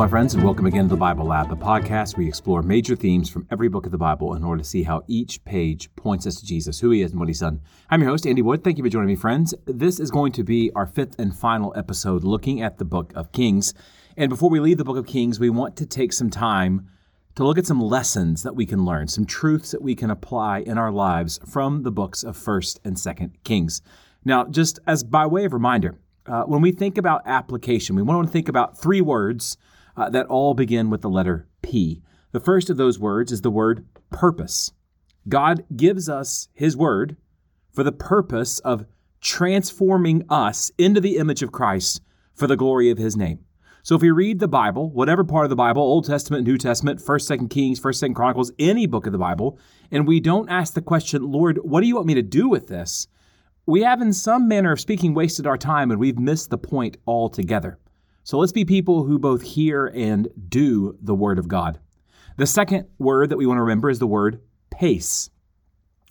my friends, and welcome again to the Bible Lab, the podcast where we explore major themes from every book of the Bible in order to see how each page points us to Jesus, who he is and what he's done. I'm your host, Andy Wood. Thank you for joining me, friends. This is going to be our fifth and final episode looking at the book of Kings. And before we leave the book of Kings, we want to take some time to look at some lessons that we can learn, some truths that we can apply in our lives from the books of 1st and 2nd Kings. Now, just as by way of reminder, when we think about application, we want to think about three words that all begin with the letter P. The first of those words is the word purpose. God gives us his word for the purpose of transforming us into the image of Christ for the glory of his name. So if we read the Bible, whatever part of the Bible, Old Testament, New Testament, 1st, 2nd Kings, 1st, 2nd Chronicles, any book of the Bible, and we don't ask the question, Lord, what do you want me to do with this? We have in some manner of speaking wasted our time and we've missed the point altogether. So let's be people who both hear and do the word of God. The second word that we want to remember is the word pace.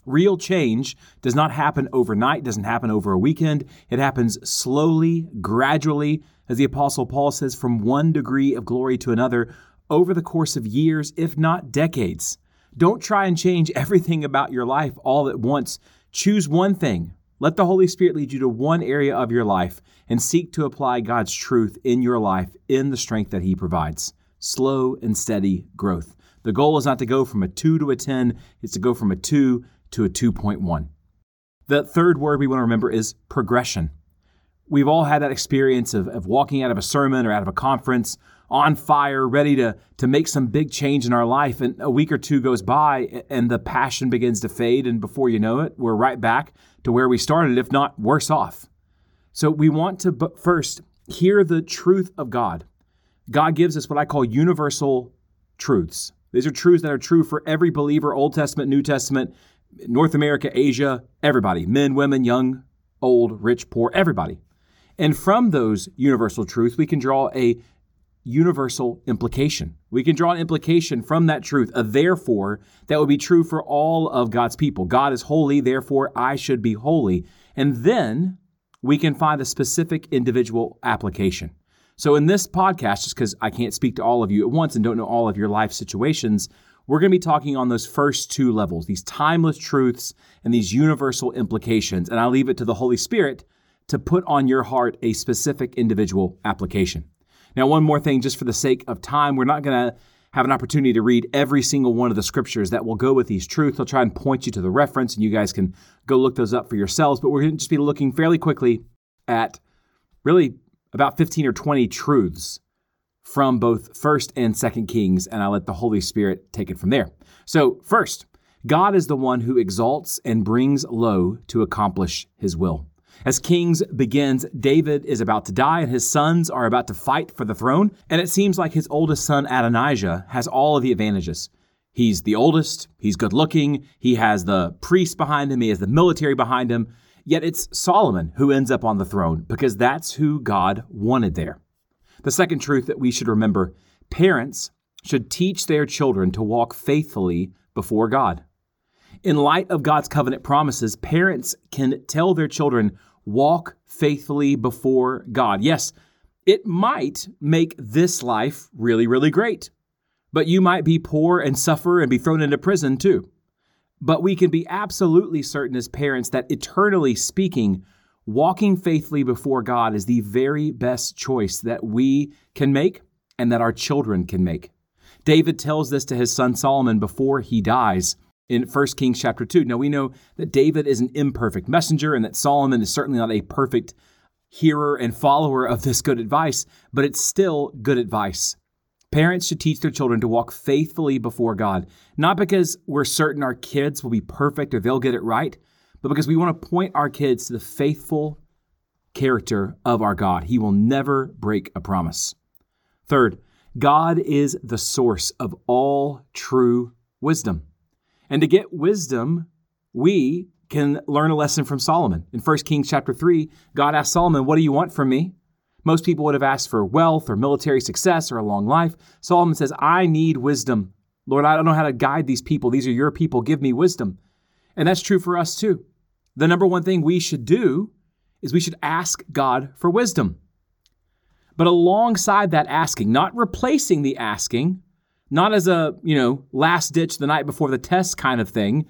Real change does not happen overnight, doesn't happen over a weekend. It happens slowly, gradually, as the Apostle Paul says, from one degree of glory to another over the course of years, if not decades. Don't try and change everything about your life all at once. Choose one thing. Let the Holy Spirit lead you to one area of your life and seek to apply God's truth in your life in the strength that he provides. Slow and steady growth. The goal is not to go from a 2 to a 10. It's to go from a 2 to a 2.1. The third word we want to remember is progression. We've all had that experience of walking out of a sermon or out of a conference on fire, ready to make some big change in our life. And a week or two goes by and the passion begins to fade. And before you know it, we're right back to where we started, if not worse off. So we want to first hear the truth of God. God gives us what I call universal truths. These are truths that are true for every believer, Old Testament, New Testament, North America, Asia, everybody, men, women, young, old, rich, poor, everybody. And from those universal truths, we can draw a universal implication. We can draw an implication from that truth, a therefore, that would be true for all of God's people. God is holy, therefore I should be holy. And then we can find a specific individual application. So in this podcast, just because I can't speak to all of you at once and don't know all of your life situations, we're going to be talking on those first two levels, these timeless truths and these universal implications. And I leave it to the Holy Spirit to put on your heart a specific individual application. Now, one more thing, just for the sake of time, we're not going to have an opportunity to read every single one of the scriptures that will go with these truths. I'll try and point you to the reference, and you guys can go look those up for yourselves. But we're going to just be looking fairly quickly at really about 15 or 20 truths from both 1st and 2nd Kings, and I'll let the Holy Spirit take it from there. So first, God is the one who exalts and brings low to accomplish his will. As Kings begins, David is about to die and his sons are about to fight for the throne. And it seems like his oldest son, Adonijah, has all of the advantages. He's the oldest, he's good looking, he has the priests behind him, he has the military behind him. Yet it's Solomon who ends up on the throne because that's who God wanted there. The second truth that we should remember, parents should teach their children to walk faithfully before God. In light of God's covenant promises, parents can tell their children, walk faithfully before God. Yes, it might make this life really, really great, but you might be poor and suffer and be thrown into prison too. But we can be absolutely certain as parents that eternally speaking, walking faithfully before God is the very best choice that we can make and that our children can make. David tells this to his son Solomon before he dies in 1 Kings chapter 2. Now, we know that David is an imperfect messenger and that Solomon is certainly not a perfect hearer and follower of this good advice, but it's still good advice. Parents should teach their children to walk faithfully before God, not because we're certain our kids will be perfect or they'll get it right, but because we want to point our kids to the faithful character of our God. He will never break a promise. Third, God is the source of all true wisdom. And to get wisdom, we can learn a lesson from Solomon. In 1 Kings chapter 3, God asked Solomon, what do you want from me? Most people would have asked for wealth or military success or a long life. Solomon says, I need wisdom. Lord, I don't know how to guide these people. These are your people. Give me wisdom. And that's true for us too. The number one thing we should do is we should ask God for wisdom. but alongside that asking, not replacing the asking, not as a, last ditch the night before the test kind of thing,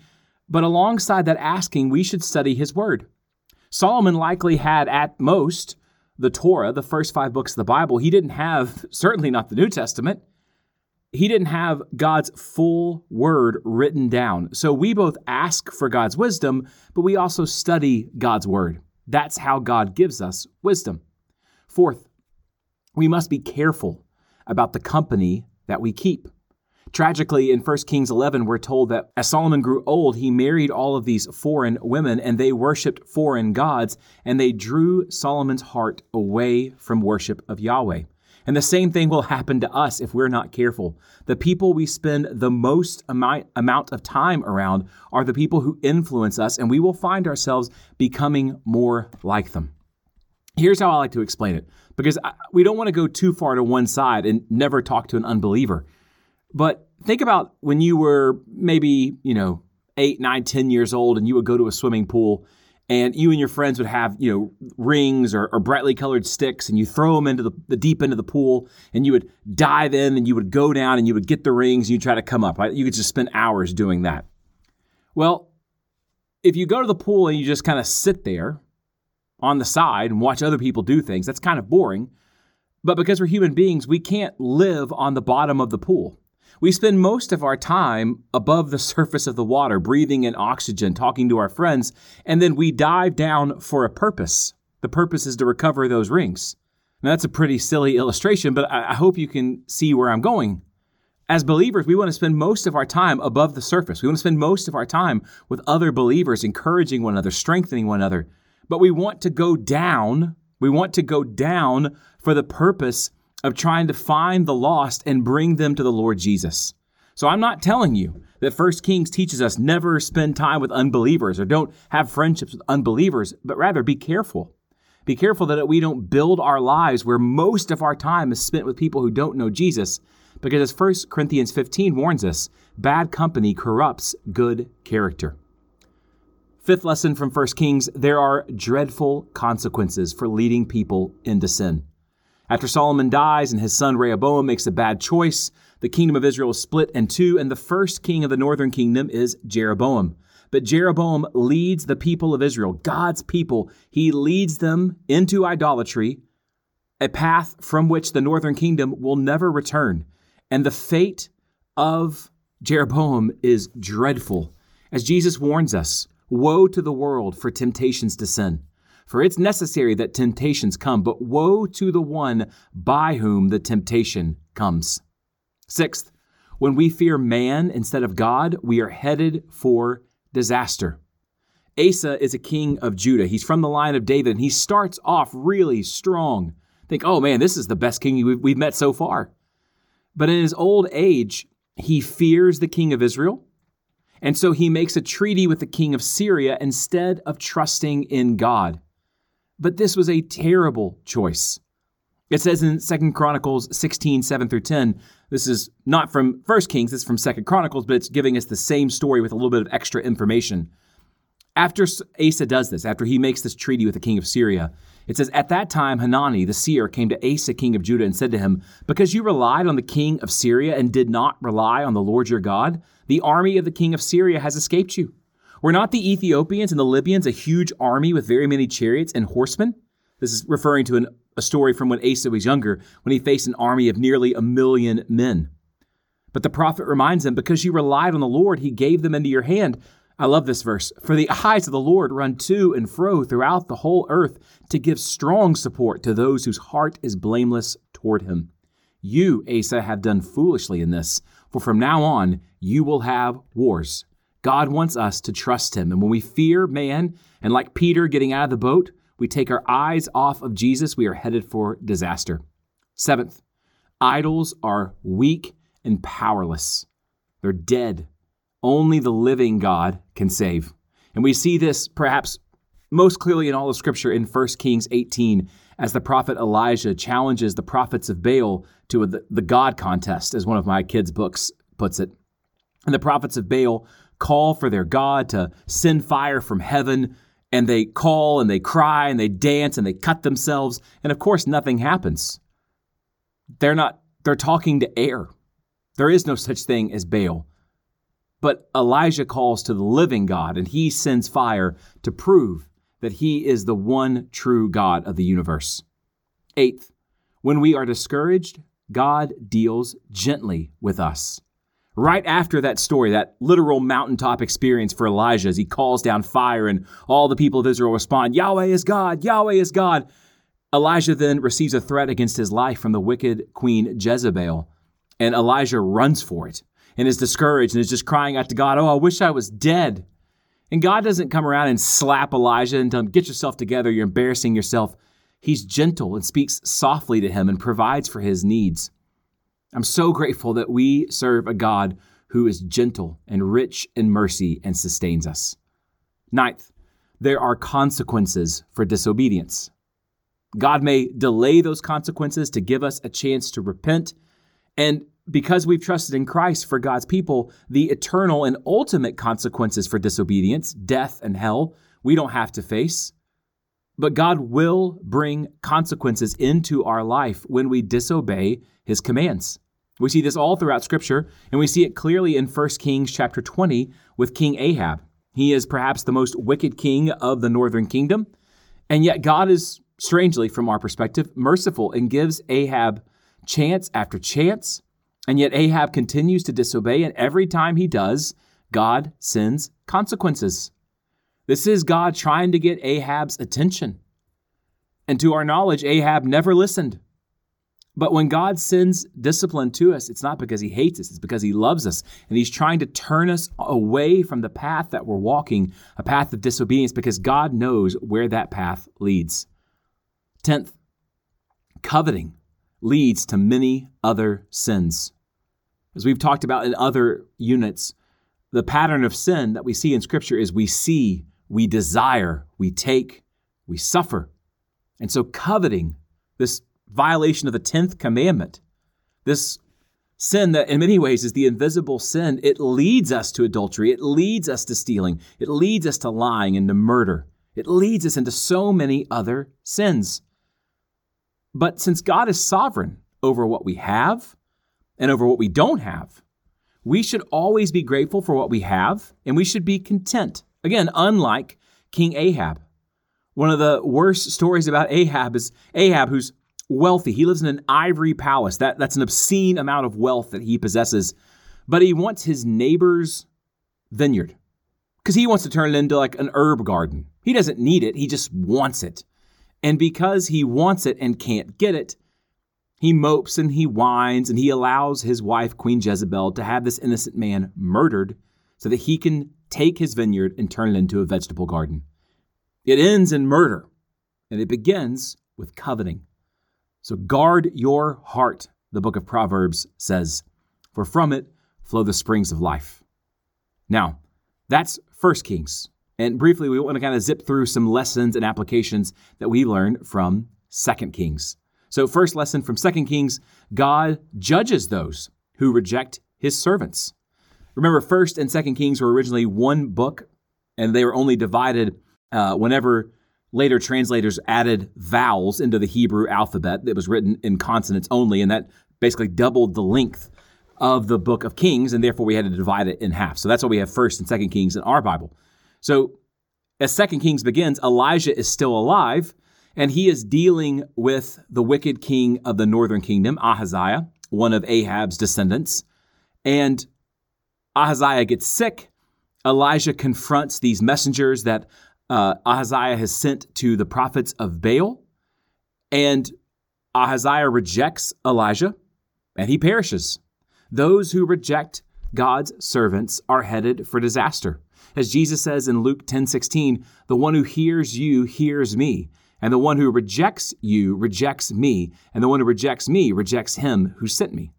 but alongside that asking, we should study his word. Solomon likely had at most the Torah, the first 5 books of the Bible. He didn't have, certainly not the New Testament, he didn't have God's full word written down. So we both ask for God's wisdom, but we also study God's word. That's how God gives us wisdom. Fourth, we must be careful about the company that we keep. Tragically, in 1 Kings 11, we're told that as Solomon grew old, he married all of these foreign women, and they worshiped foreign gods, and they drew Solomon's heart away from worship of Yahweh. And the same thing will happen to us if we're not careful. The people we spend the most amount of time around are the people who influence us, and we will find ourselves becoming more like them. Here's how I like to explain it, because we don't want to go too far to one side and never talk to an unbeliever. But think about when you were maybe, 8, 9, 10 years old, and you would go to a swimming pool, and you and your friends would have, rings or brightly colored sticks, and you throw them into the deep end of the pool, and you would dive in, and you would go down, and you would get the rings, and you try to come up. Right? You could just spend hours doing that. Well, if you go to the pool and you just kind of sit there on the side and watch other people do things, that's kind of boring. But because we're human beings, we can't live on the bottom of the pool. We spend most of our time above the surface of the water, breathing in oxygen, talking to our friends, and then we dive down for a purpose. The purpose is to recover those rings. Now, that's a pretty silly illustration, but I hope you can see where I'm going. As believers, we want to spend most of our time above the surface. We want to spend most of our time with other believers, encouraging one another, strengthening one another. But we want to go down. We want to go down for the purpose of trying to find the lost and bring them to the Lord Jesus. So I'm not telling you that 1 Kings teaches us never spend time with unbelievers or don't have friendships with unbelievers, but rather be careful. Be careful that we don't build our lives where most of our time is spent with people who don't know Jesus, because as 1 Corinthians 15 warns us, bad company corrupts good character. Fifth lesson from 1 Kings, there are dreadful consequences for leading people into sin. After Solomon dies and his son Rehoboam makes a bad choice, the kingdom of Israel is split in two, and the first king of the northern kingdom is Jeroboam. But Jeroboam leads the people of Israel, God's people. He leads them into idolatry, a path from which the northern kingdom will never return. And the fate of Jeroboam is dreadful. As Jesus warns us, woe to the world for temptations to sin. For it's necessary that temptations come, but woe to the one by whom the temptation comes. Sixth, when we fear man instead of God, we are headed for disaster. Asa is a king of Judah. He's from the line of David, and he starts off really strong. Think, oh man, this is the best king we've met so far. But in his old age, he fears the king of Israel. And so he makes a treaty with the king of Syria instead of trusting in God. But this was a terrible choice. It says in 2 Chronicles 16, 7 through 10, this is not from 1 Kings, it's from 2 Chronicles, but it's giving us the same story with a little bit of extra information. After Asa does this, after he makes this treaty with the king of Syria, it says, at that time, Hanani, the seer, came to Asa, king of Judah, and said to him, because you relied on the king of Syria and did not rely on the Lord your God, the army of the king of Syria has escaped you. Were not the Ethiopians and the Libyans a huge army with very many chariots and horsemen? This is referring to a story from when Asa was younger, when he faced an army of nearly 1,000,000 men. But the prophet reminds him, because you relied on the Lord, he gave them into your hand. I love this verse. For the eyes of the Lord run to and fro throughout the whole earth to give strong support to those whose heart is blameless toward him. You, Asa, have done foolishly in this, for from now on you will have wars. God wants us to trust him. And when we fear man, and like Peter getting out of the boat, we take our eyes off of Jesus, we are headed for disaster. Seventh, idols are weak and powerless. They're dead. Only the living God can save. And we see this perhaps most clearly in all of Scripture in 1 Kings 18, as the prophet Elijah challenges the prophets of Baal to the God contest, as one of my kids' books puts it. And the prophets of Baal call for their God to send fire from heaven, and they call and they cry and they dance and they cut themselves. And of course, nothing happens. They're talking to air. There is no such thing as Baal. But Elijah calls to the living God, and he sends fire to prove that he is the one true God of the universe. Eighth, when we are discouraged, God deals gently with us. Right after that story, that literal mountaintop experience for Elijah as he calls down fire and all the people of Israel respond, Yahweh is God, Yahweh is God. Elijah then receives a threat against his life from the wicked queen Jezebel, and Elijah runs for it and is discouraged and is just crying out to God, oh, I wish I was dead. And God doesn't come around and slap Elijah and tell him, get yourself together, you're embarrassing yourself. He's gentle and speaks softly to him and provides for his needs. I'm so grateful that we serve a God who is gentle and rich in mercy and sustains us. Ninth, there are consequences for disobedience. God may delay those consequences to give us a chance to repent. And because we've trusted in Christ for God's people, the eternal and ultimate consequences for disobedience, death and hell, we don't have to face. But God will bring consequences into our life when we disobey his commands. We see this all throughout Scripture, and we see it clearly in 1 Kings chapter 20 with King Ahab. He is perhaps the most wicked king of the northern kingdom, and yet God is, strangely from our perspective, merciful and gives Ahab chance after chance, and yet Ahab continues to disobey, and every time he does, God sends consequences. This is God trying to get Ahab's attention. And to our knowledge, Ahab never listened. But when God sends discipline to us, it's not because he hates us, it's because he loves us. And he's trying to turn us away from the path that we're walking, a path of disobedience, because God knows where that path leads. 10th, coveting leads to many other sins. As we've talked about in other units, the pattern of sin that we see in Scripture is we see, we desire, we take, we suffer. And so coveting, this violation of the 10th commandment, this sin that in many ways is the invisible sin, it leads us to adultery, it leads us to stealing, it leads us to lying and to murder. It leads us into so many other sins. But since God is sovereign over what we have and over what we don't have, we should always be grateful for what we have, and we should be content. Again, unlike King Ahab. One of the worst stories about Ahab is Ahab, who's wealthy. He lives in an ivory palace. That's an obscene amount of wealth that he possesses. But he wants his neighbor's vineyard because he wants to turn it into like an herb garden. He doesn't need it. He just wants it. And because he wants it and can't get it, he mopes and he whines and he allows his wife, Queen Jezebel, to have this innocent man murdered so that he can take his vineyard and turn it into a vegetable garden. It ends in murder, and it begins with coveting. So guard your heart, the book of Proverbs says, for from it flow the springs of life. Now, that's 1 Kings. And briefly, we want to kind of zip through some lessons and applications that we learned from 2 Kings. So first lesson from 2 Kings, God judges those who reject his servants. Remember, 1 and 2 Kings were originally one book, and they were only divided whenever later translators added vowels into the Hebrew alphabet that was written in consonants only, and that basically doubled the length of the book of Kings, and therefore we had to divide it in half. So that's why we have 1 and 2 Kings in our Bible. So as 2 Kings begins, Elijah is still alive, and he is dealing with the wicked king of the northern kingdom, Ahaziah, one of Ahab's descendants. And Ahaziah gets sick. Elijah confronts these messengers that Ahaziah has sent to the prophets of Baal. And Ahaziah rejects Elijah, and he perishes. Those who reject God's servants are headed for disaster. As Jesus says in Luke 10:16, the one who hears you hears me, and the one who rejects you rejects me, and the one who rejects me rejects him who sent me.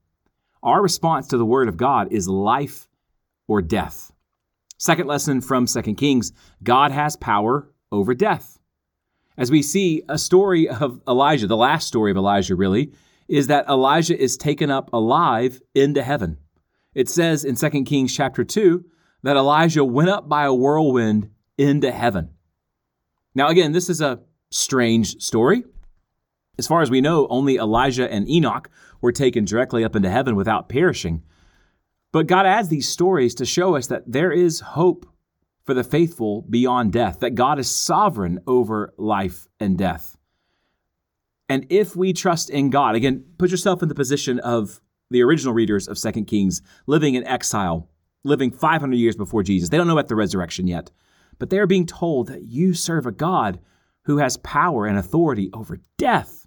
Our response to the word of God is life or death. Second lesson from 2 Kings, God has power over death. As we see a story of Elijah, the last story of Elijah really, is that Elijah is taken up alive into heaven. It says in 2 Kings chapter 2, that Elijah went up by a whirlwind into heaven. Now, again, this is a strange story. As far as we know, only Elijah and Enoch were taken directly up into heaven without perishing. But God adds these stories to show us that there is hope for the faithful beyond death, that God is sovereign over life and death. And if we trust in God, again, put yourself in the position of the original readers of 2 Kings, living in exile, living 500 years before Jesus. They don't know about the resurrection yet, but they are being told that you serve a God who has power and authority over death.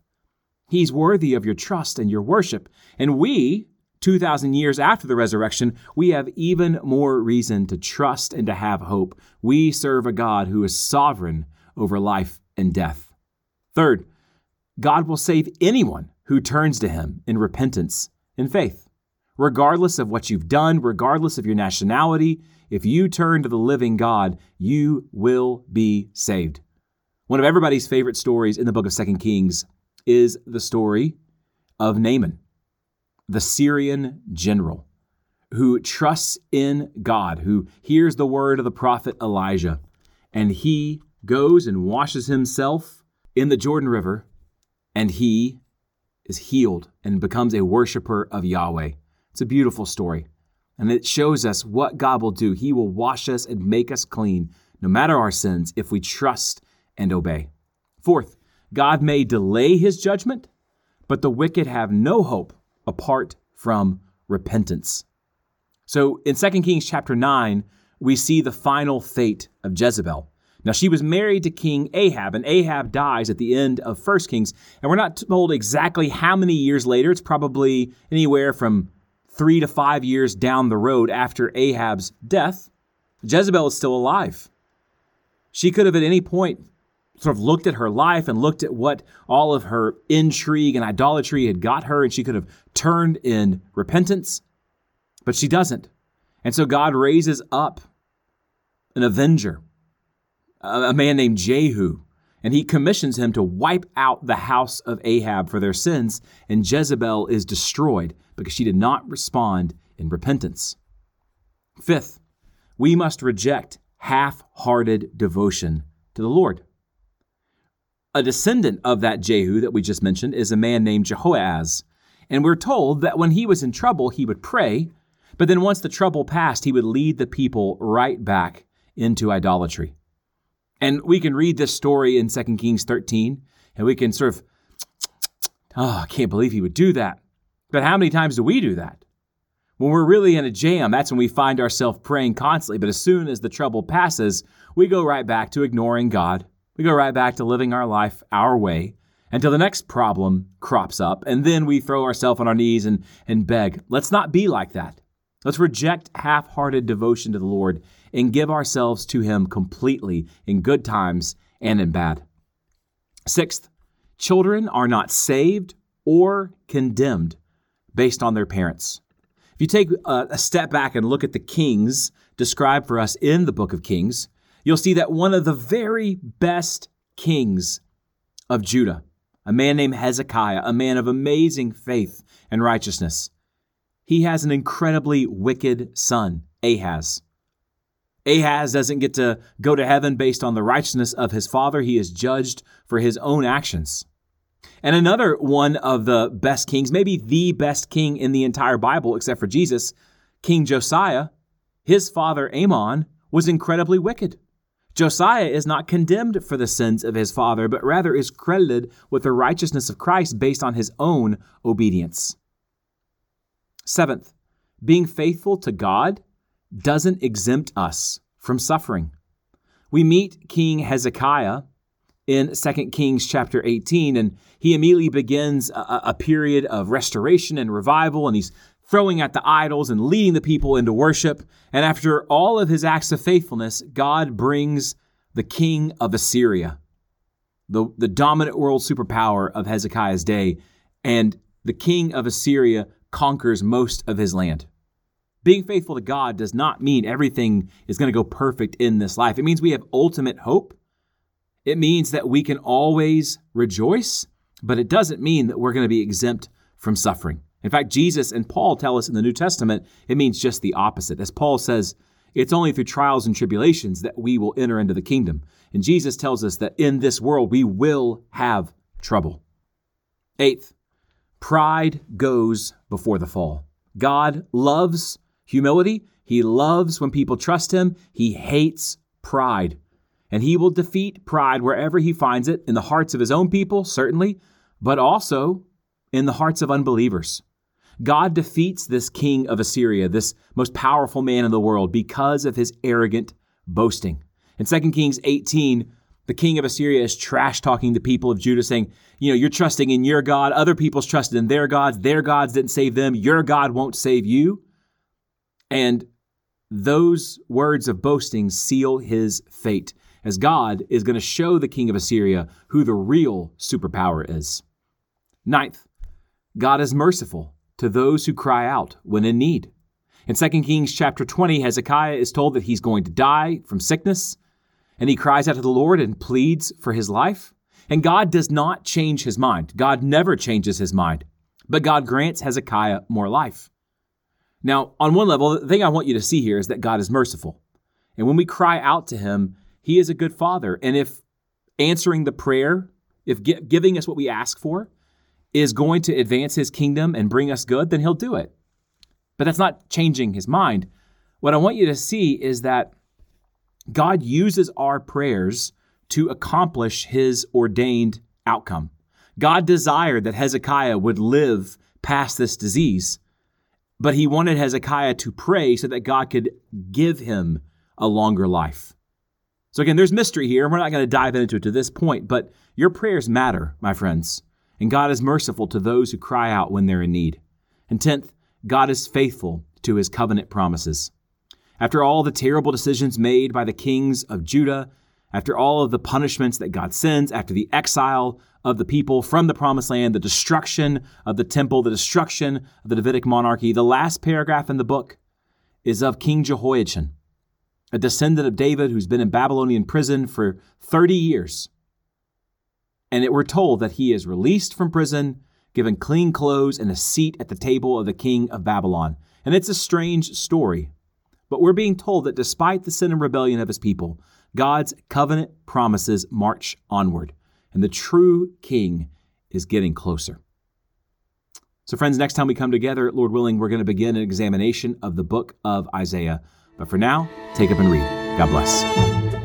He's worthy of your trust and your worship. And we, 2,000 years after the resurrection, we have even more reason to trust and to have hope. We serve a God who is sovereign over life and death. Third, God will save anyone who turns to him in repentance and faith. Regardless of what you've done, regardless of your nationality, if you turn to the living God, you will be saved. One of everybody's favorite stories in the book of 2 Kings is the story of Naaman, the Syrian general who trusts in God, who hears the word of the prophet Elijah, and he goes and washes himself in the Jordan River, and he is healed and becomes a worshiper of Yahweh. It's a beautiful story, and it shows us what God will do. He will wash us and make us clean, no matter our sins, if we trust and obey. Fourth, God may delay his judgment, but the wicked have no hope apart from repentance. So in 2 Kings chapter 9, we see the final fate of Jezebel. Now, she was married to King Ahab, and Ahab dies at the end of 1 Kings. And we're not told exactly how many years later. It's probably anywhere from 3 to 5 years down the road after Ahab's death. Jezebel is still alive. She could have at any point sort of looked at her life and looked at what all of her intrigue and idolatry had got her, and she could have turned in repentance, but she doesn't. And so God raises up an avenger, a man named Jehu, and he commissions him to wipe out the house of Ahab for their sins, and Jezebel is destroyed because she did not respond in repentance. Fifth, we must reject half-hearted devotion to the Lord. A descendant of that Jehu that we just mentioned is a man named Jehoaz. And we're told that when he was in trouble, he would pray. But then once the trouble passed, he would lead the people right back into idolatry. And we can read this story in 2 Kings 13, and we can sort of, I can't believe he would do that. But how many times do we do that? When we're really in a jam, that's when we find ourselves praying constantly. But as soon as the trouble passes, we go right back to ignoring God. We go right back to living our life our way until the next problem crops up, and then we throw ourselves on our knees and beg. Let's not be like that. Let's reject half-hearted devotion to the Lord and give ourselves to him completely in good times and in bad. Sixth, children are not saved or condemned based on their parents. If you take a step back and look at the kings described for us in the book of Kings, you'll see that one of the very best kings of Judah, a man named Hezekiah, a man of amazing faith and righteousness, he has an incredibly wicked son, Ahaz. Ahaz doesn't get to go to heaven based on the righteousness of his father. He is judged for his own actions. And another one of the best kings, maybe the best king in the entire Bible except for Jesus, King Josiah, his father Amon was incredibly wicked. Josiah is not condemned for the sins of his father, but rather is credited with the righteousness of Christ based on his own obedience. Seventh, being faithful to God doesn't exempt us from suffering. We meet King Hezekiah in 2 Kings chapter 18, and he immediately begins a period of restoration and revival, and he's throwing at the idols and leading the people into worship. And after all of his acts of faithfulness, God brings the king of Assyria, the dominant world superpower of Hezekiah's day, and the king of Assyria conquers most of his land. Being faithful to God does not mean everything is going to go perfect in this life. It means we have ultimate hope. It means that we can always rejoice, but it doesn't mean that we're going to be exempt from suffering. In fact, Jesus and Paul tell us in the New Testament, it means just the opposite. As Paul says, it's only through trials and tribulations that we will enter into the kingdom. And Jesus tells us that in this world, we will have trouble. Eighth, pride goes before the fall. God loves humility. He loves when people trust him. He hates pride. And he will defeat pride wherever he finds it, in the hearts of his own people, certainly, but also in the hearts of unbelievers. God defeats this king of Assyria, this most powerful man in the world, because of his arrogant boasting. In 2 Kings 18, the king of Assyria is trash-talking the people of Judah, saying, you know, you're trusting in your God. Other people's trusted in their gods. Their gods didn't save them. Your God won't save you. And those words of boasting seal his fate, as God is going to show the king of Assyria who the real superpower is. Ninth, God is merciful to those who cry out when in need. In 2 Kings chapter 20, Hezekiah is told that he's going to die from sickness, and he cries out to the Lord and pleads for his life. And God does not change his mind. God never changes his mind, but God grants Hezekiah more life. Now, on one level, the thing I want you to see here is that God is merciful. And when we cry out to him, he is a good father. And if answering the prayer, if giving us what we ask for is going to advance his kingdom and bring us good, then he'll do it. But that's not changing his mind. What I want you to see is that God uses our prayers to accomplish his ordained outcome. God desired that Hezekiah would live past this disease, but he wanted Hezekiah to pray so that God could give him a longer life. So again, there's mystery here, and we're not going to dive into it to this point, but your prayers matter, my friends. And God is merciful to those who cry out when they're in need. And 10th, God is faithful to his covenant promises. After all the terrible decisions made by the kings of Judah, after all of the punishments that God sends, after the exile of the people from the promised land, the destruction of the temple, the destruction of the Davidic monarchy, the last paragraph in the book is of King Jehoiachin, a descendant of David who's been in Babylonian prison for 30 years. And we're told that he is released from prison, given clean clothes and a seat at the table of the king of Babylon. And it's a strange story, but we're being told that despite the sin and rebellion of his people, God's covenant promises march onward, and the true king is getting closer. So friends, next time we come together, Lord willing, we're going to begin an examination of the book of Isaiah. But for now, take up and read. God bless.